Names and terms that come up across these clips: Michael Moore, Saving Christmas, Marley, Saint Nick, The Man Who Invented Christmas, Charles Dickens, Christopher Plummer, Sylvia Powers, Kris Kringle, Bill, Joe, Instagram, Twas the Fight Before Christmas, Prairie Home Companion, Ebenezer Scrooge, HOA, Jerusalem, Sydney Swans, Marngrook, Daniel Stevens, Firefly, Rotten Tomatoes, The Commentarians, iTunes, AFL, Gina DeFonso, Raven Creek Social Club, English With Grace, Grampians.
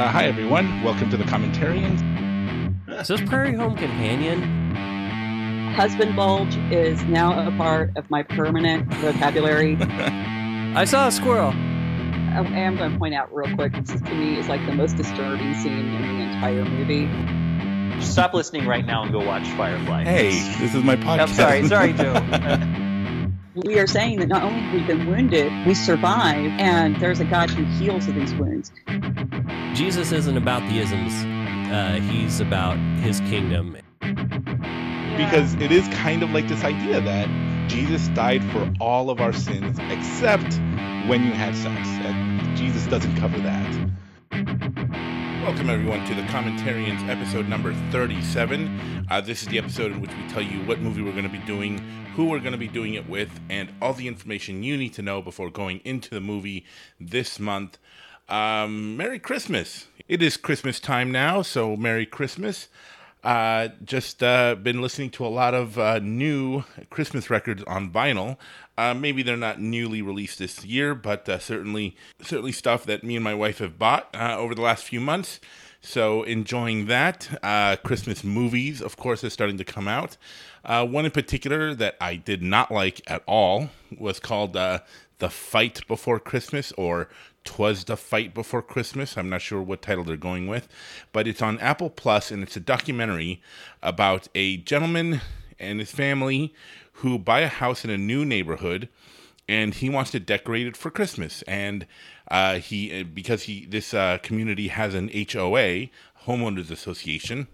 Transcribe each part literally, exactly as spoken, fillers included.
Uh, hi, everyone. Welcome to The Commentarians. Is this Prairie Home Companion? Husband bulge is now a part of my permanent vocabulary. I saw a squirrel. I am going to point out real quick, this to me is like the most disturbing scene in the entire movie. Stop listening right now and go watch Firefly. Hey, this is my podcast. I'm sorry, sorry, Joe. We are saying that not only have we been wounded, we survive, and there's a God who heals of these wounds. Jesus isn't about the isms. Uh, he's about his kingdom. Yeah. Because it is kind of like this idea that Jesus died for all of our sins except when you had sex. And Jesus doesn't cover that. Welcome, everyone, to The Commentarians, episode number thirty-seven. Uh, this is the episode in which we tell you what movie we're going to be doing, who we're going to be doing it with, and all the information you need to know before going into the movie this month. Um, Merry Christmas. It is Christmas time now, so Merry Christmas. Uh, just uh, been listening to a lot of uh, new Christmas records on vinyl. Uh, maybe they're not newly released this year, but uh, certainly certainly stuff that me and my wife have bought uh, over the last few months. So enjoying that. Uh, Christmas movies, of course, are starting to come out. Uh, one in particular that I did not like at all was called uh, The Fight Before Christmas, or Twas the Fight Before Christmas. I'm not sure what title they're going with, but it's on Apple Plus, and it's a documentary about a gentleman and his family who buy a house in a new neighborhood, and he wants to decorate it for Christmas. And uh, he, because he, this uh, community has an H O A, Homeowners Association,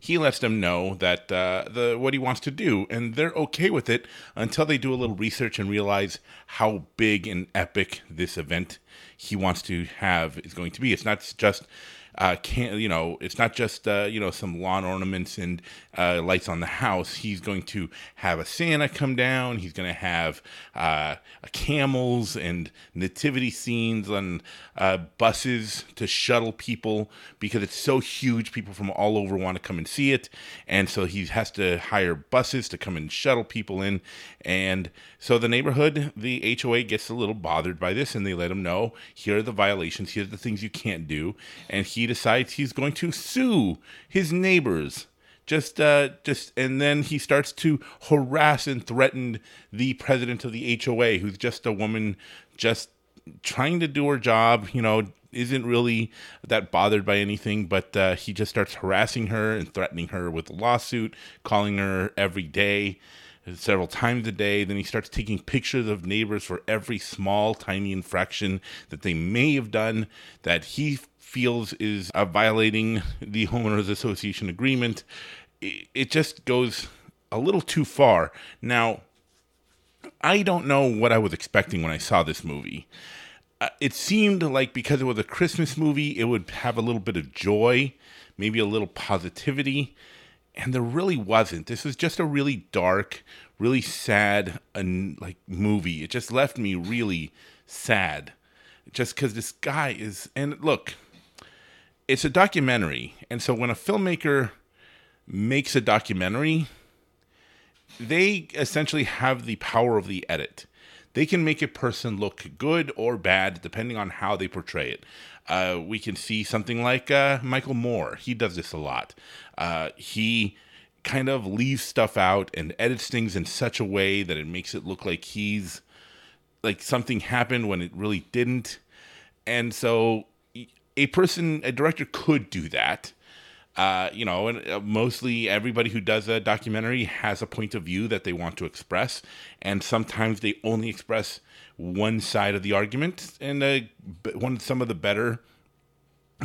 he lets them know that uh, the what he wants to do, and they're okay with it until they do a little research and realize how big and epic this event he wants to have is going to be. It's not just Uh, can't, you know, it's not just, uh, you know, some lawn ornaments and uh, lights on the house. He's going to have a Santa come down. He's going to have uh, camels and nativity scenes and uh, buses to shuttle people because it's so huge. People from all over want to come and see it. And so he has to hire buses to come and shuttle people in. And so the neighborhood, the H O A gets a little bothered by this, and they let him know, here are the violations. Here are the things you can't do. And he He decides he's going to sue his neighbors. Just, uh, just, and then he starts to harass and threaten the president of the H O A, who's just a woman, just trying to do her job. You know, isn't really that bothered by anything, but uh, he just starts harassing her and threatening her with a lawsuit, calling her every day, several times a day. Then he starts taking pictures of neighbors for every small, tiny infraction that they may have done that he feels is uh, violating the Homeowners Association agreement. It, it just goes a little too far. Now, I don't know what I was expecting when I saw this movie. Uh, it seemed like because it was a Christmas movie, it would have a little bit of joy, maybe a little positivity, and there really wasn't. This was just a really dark, really sad and like movie. It just left me really sad just because this guy is, and look, it's a documentary, and so when a filmmaker makes a documentary, they essentially have the power of the edit. They can make a person look good or bad, depending on how they portray it. Uh, we can see something like uh, Michael Moore. He does this a lot. Uh, he kind of leaves stuff out and edits things in such a way that it makes it look like he's, like something happened when it really didn't. And so a person, a director could do that, uh, you know, and mostly everybody who does a documentary has a point of view that they want to express, and sometimes they only express one side of the argument, and uh, one some of the better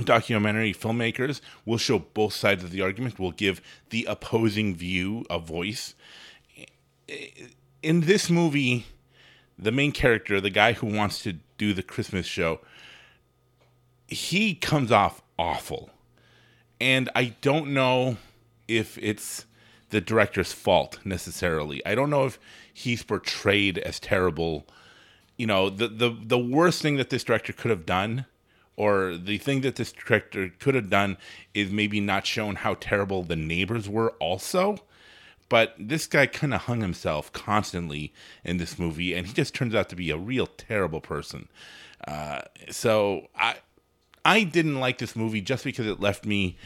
documentary filmmakers will show both sides of the argument, will give the opposing view a voice. In this movie, the main character, the guy who wants to do the Christmas show, he comes off awful, and I don't know if it's the director's fault necessarily. I don't know if he's portrayed as terrible. You know, the the, the worst thing that this director could have done, or the thing that this director could have done, is maybe not shown how terrible the neighbors were also. But this guy kind of hung himself constantly in this movie, and he just turns out to be a real terrible person. Uh, so I... I didn't like this movie just because it left me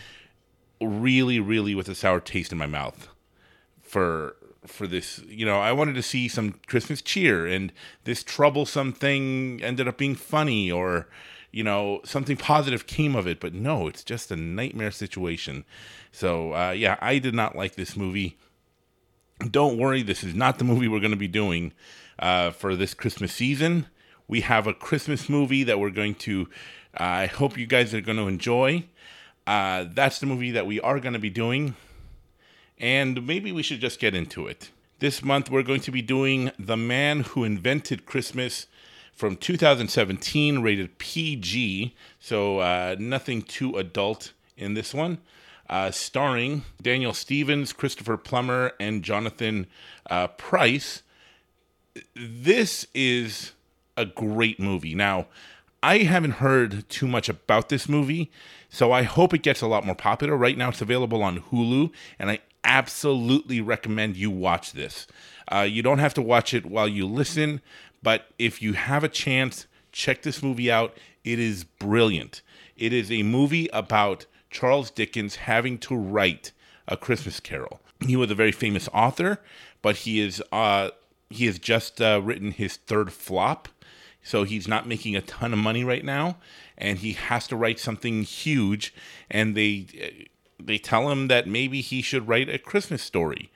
really, really with a sour taste in my mouth for for this. You know, I wanted to see some Christmas cheer, and this troublesome thing ended up being funny, or, you know, something positive came of it. But no, it's just a nightmare situation. So, uh, yeah, I did not like this movie. Don't worry, this is not the movie we're going to be doing uh, for this Christmas season. We have a Christmas movie that we're going to, uh, I hope you guys are going to enjoy. Uh, that's the movie that we are going to be doing. And maybe we should just get into it. This month, we're going to be doing The Man Who Invented Christmas from two thousand seventeen, rated P G. So uh, nothing too adult in this one. Uh, starring Daniel Stevens, Christopher Plummer, and Jonathan uh, Price. This is a great movie. Now, I haven't heard too much about this movie, so I hope it gets a lot more popular. Right now, it's available on Hulu, and I absolutely recommend you watch this. Uh, you don't have to watch it while you listen, but if you have a chance, check this movie out. It is brilliant. It is a movie about Charles Dickens having to write A Christmas Carol. He was a very famous author, but he is uh, he has just uh, written his third flop. So he's not making a ton of money right now, and he has to write something huge, and they they tell him that maybe he should write a Christmas story.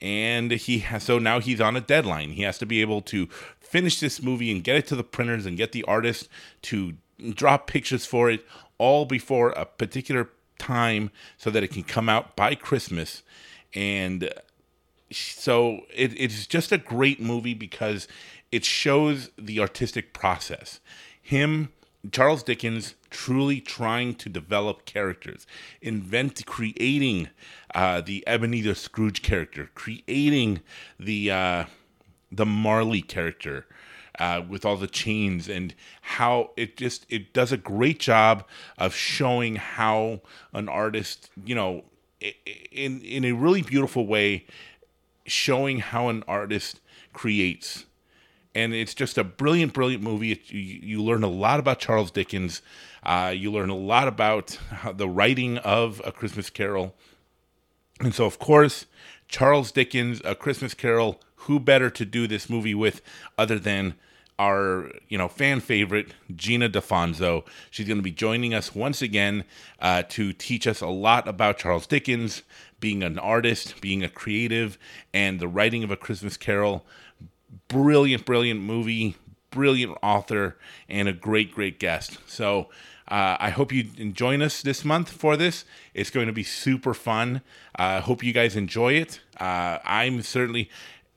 And he has, so now he's on a deadline. He has to be able to finish this movie and get it to the printers and get the artist to draw pictures for it, all before a particular time so that it can come out by Christmas. And so it, it's just a great movie because it shows the artistic process. Him, Charles Dickens, truly trying to develop characters, invent, creating uh, the Ebenezer Scrooge character, creating the uh, the Marley character uh, with all the chains, and how it just it does a great job of showing how an artist, you know, in in a really beautiful way, showing how an artist creates. And it's just a brilliant, brilliant movie. It, you, you learn a lot about Charles Dickens. Uh, you learn a lot about how the writing of A Christmas Carol. And so, of course, Charles Dickens, A Christmas Carol, who better to do this movie with other than our, you know, fan favorite, Gina DeFonso. She's going to be joining us once again uh, to teach us a lot about Charles Dickens, being an artist, being a creative, and the writing of A Christmas Carol. Brilliant, brilliant movie, brilliant author, and a great, great guest. So uh, I hope you join us this month for this. It's going to be super fun. I uh, hope you guys enjoy it. Uh, I'm certainly,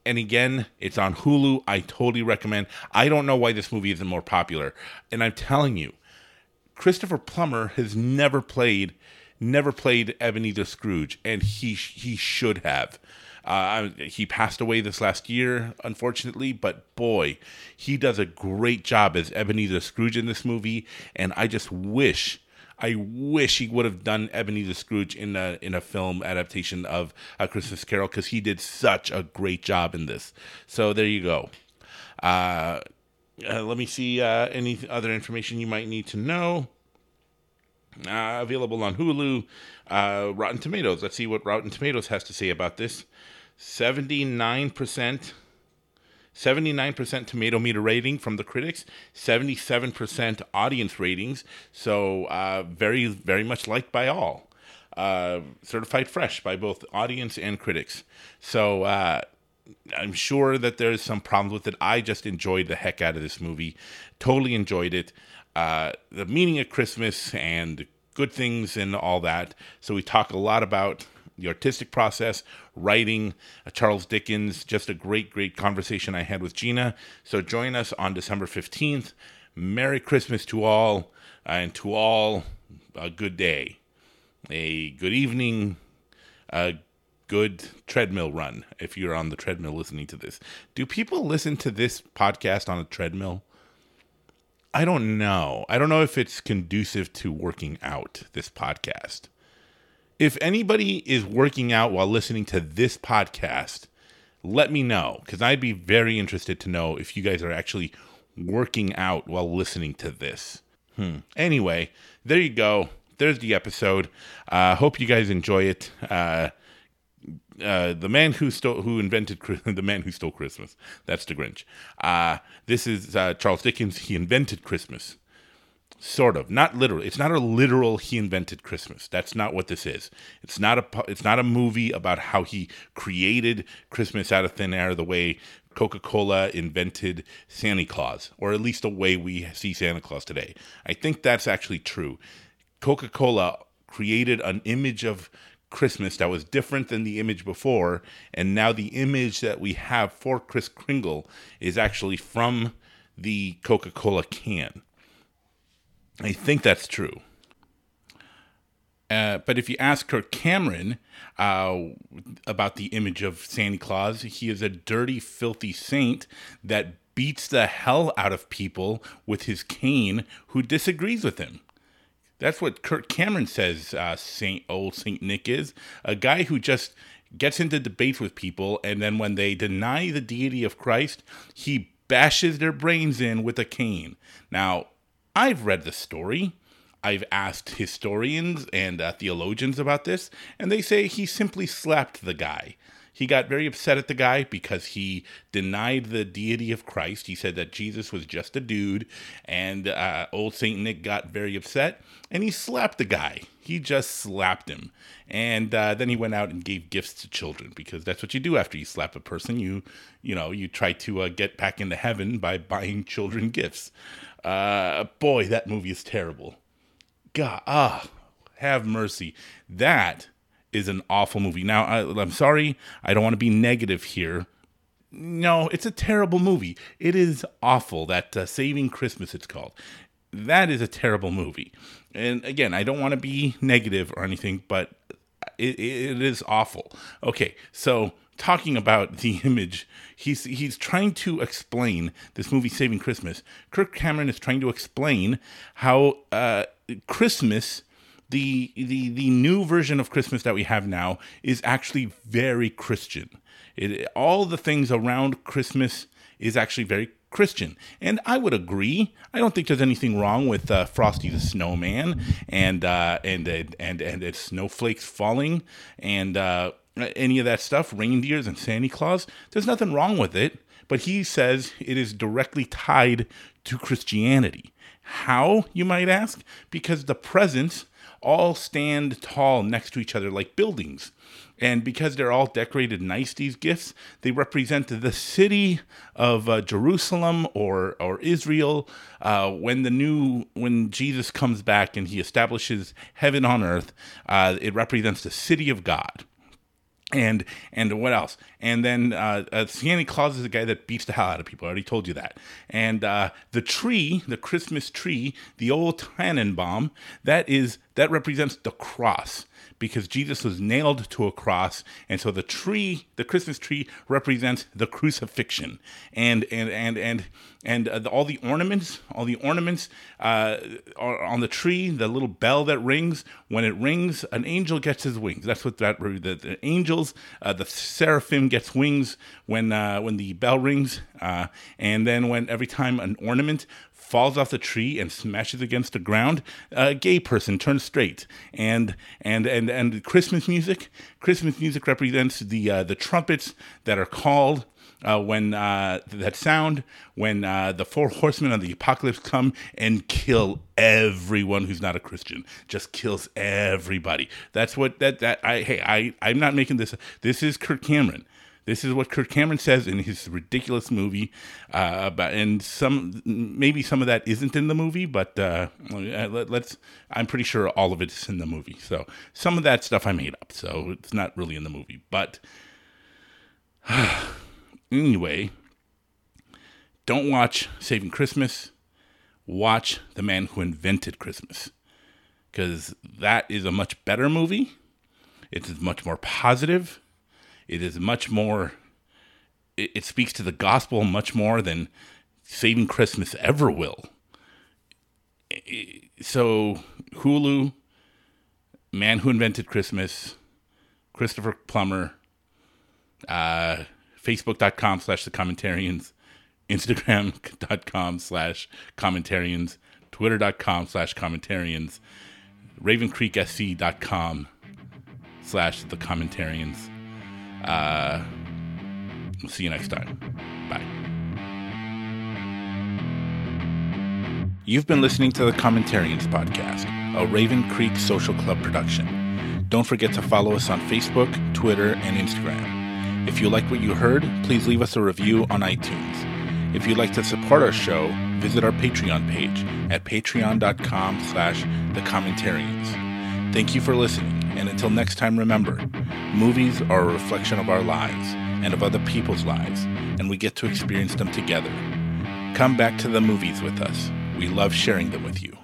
and again, it's on Hulu. I totally recommend. I don't know why this movie isn't more popular. And I'm telling you, Christopher Plummer has never played, never played Ebenezer Scrooge, and he he should have. Uh, he passed away this last year, unfortunately, but boy, he does a great job as Ebenezer Scrooge in this movie, and I just wish, I wish he would have done Ebenezer Scrooge in a in a film adaptation of A Christmas Carol, because he did such a great job in this. So there you go. Uh, uh, let me see uh, any other information you might need to know. Uh, available on Hulu, uh, Rotten Tomatoes. Let's see what Rotten Tomatoes has to say about this. seventy-nine percent tomato meter rating from the critics, seventy-seven percent audience ratings, so uh, very, very much liked by all. Uh, certified fresh by both audience and critics. So uh, I'm sure that there's some problems with it. I just enjoyed the heck out of this movie, totally enjoyed it. Uh, the meaning of Christmas and good things and all that. So we talk a lot about the artistic process, writing, uh, Charles Dickens, just a great, great conversation I had with Gina. So join us on December fifteenth. Merry Christmas to all, uh, and to all a good day, a good evening, a good treadmill run, if you're on the treadmill listening to this. Do people listen to this podcast on a treadmill? I don't know. I don't know if it's conducive to working out, this podcast. If anybody is working out while listening to this podcast, let me know, because I'd be very interested to know if you guys are actually working out while listening to this. Hmm. Anyway, there you go. There's the episode. I uh, hope you guys enjoy it. Uh, uh, the man who stole, who invented the man who stole Christmas. That's the Grinch. Uh, this is uh, Charles Dickens. He invented Christmas. Sort of, not literally. It's not a literal. He invented Christmas. That's not what this is. It's not a. It's not a movie about how he created Christmas out of thin air, the way Coca-Cola invented Santa Claus, or at least the way we see Santa Claus today. I think that's actually true. Coca-Cola created an image of Christmas that was different than the image before, and now the image that we have for Kris Kringle is actually from the Coca-Cola can. I think that's true. Uh, but if you ask Kirk Cameron uh, about the image of Santa Claus, he is a dirty, filthy saint that beats the hell out of people with his cane who disagrees with him. That's what Kirk Cameron says uh, Saint old Saint Nick is, a guy who just gets into debates with people, and then when they deny the deity of Christ, he bashes their brains in with a cane. Now, I've read the story. I've asked historians and uh, theologians about this, and they say he simply slapped the guy. He got very upset at the guy because he denied the deity of Christ. He said that Jesus was just a dude, and uh, old Saint Nick got very upset, and he slapped the guy. He just slapped him. And uh, then he went out and gave gifts to children, because that's what you do after you slap a person. You, you know, you try to uh, get back into heaven by buying children gifts. Uh, boy, that movie is terrible. God, ah, have mercy. That is an awful movie. Now, I, I'm sorry. I don't want to be negative here. No, it's a terrible movie. It is awful. That uh, Saving Christmas, it's called. That is a terrible movie. And again, I don't want to be negative or anything, but it, it is awful. Okay, so talking about the image, he's he's trying to explain this movie, Saving Christmas. Kirk Cameron is trying to explain how uh, Christmas... The, the the new version of Christmas that we have now is actually very Christian. It, all the things around Christmas is actually very Christian. And I would agree. I don't think there's anything wrong with uh, Frosty the Snowman and, uh, and, and, and, and, and snowflakes falling and uh, any of that stuff, reindeers and Santa Claus. There's nothing wrong with it. But he says it is directly tied to Christianity. How, you might ask? Because the presents all stand tall next to each other like buildings. And because they're all decorated nice, these gifts, they represent the city of uh, Jerusalem or or Israel uh, when the new when Jesus comes back and he establishes heaven on earth. Uh, it represents the city of God. And and what else? And then uh, uh, Santa Claus is the guy that beats the hell out of people. I already told you that. And uh, the tree, the Christmas tree, the old Tannenbaum, that is that represents the cross, because Jesus was nailed to a cross. And so the tree, the Christmas tree, represents the crucifixion. And and and and and uh, the, all the ornaments, all the ornaments uh, are on the tree. The little bell that rings when it rings, an angel gets his wings. That's what that the, the angels, uh, the seraphim gets wings when uh, when the bell rings, uh, and then when every time an ornament falls off the tree and smashes against the ground, a gay person turns straight. And and and and Christmas music, Christmas music represents the uh, the trumpets that are called uh, when uh, that sound when uh, the four horsemen of the apocalypse come and kill everyone who's not a Christian. Just kills everybody. That's what that that I hey I I'm not making this. This is Kirk Cameron. This is what Kirk Cameron says in his ridiculous movie, uh, about, and some maybe some of that isn't in the movie, but uh, let, let's. I'm pretty sure all of it's in the movie. So some of that stuff I made up, so it's not really in the movie. But anyway, don't watch Saving Christmas. Watch The Man Who Invented Christmas, because that is a much better movie. It's much more positive. It is much more, it, it speaks to the gospel much more than Saving Christmas ever will. So, Hulu, Man Who Invented Christmas, Christopher Plummer, uh, Facebook dot com slash The Commentarians, Instagram dot com slash Commentarians, Twitter dot com slash Commentarians, Raven Creek S C dot com slash The Commentarians. Uh, see you next time. Bye. You've been listening to The Commentarians Podcast, a Raven Creek Social Club production. Don't forget to follow us on Facebook, Twitter, and Instagram. If you like what you heard, please leave us a review on iTunes. If you'd like to support our show, visit our Patreon page at patreon dot com slash The Commentarians. Thank you for listening, and until next time, remember, movies are a reflection of our lives and of other people's lives, and we get to experience them together. Come back to the movies with us. We love sharing them with you.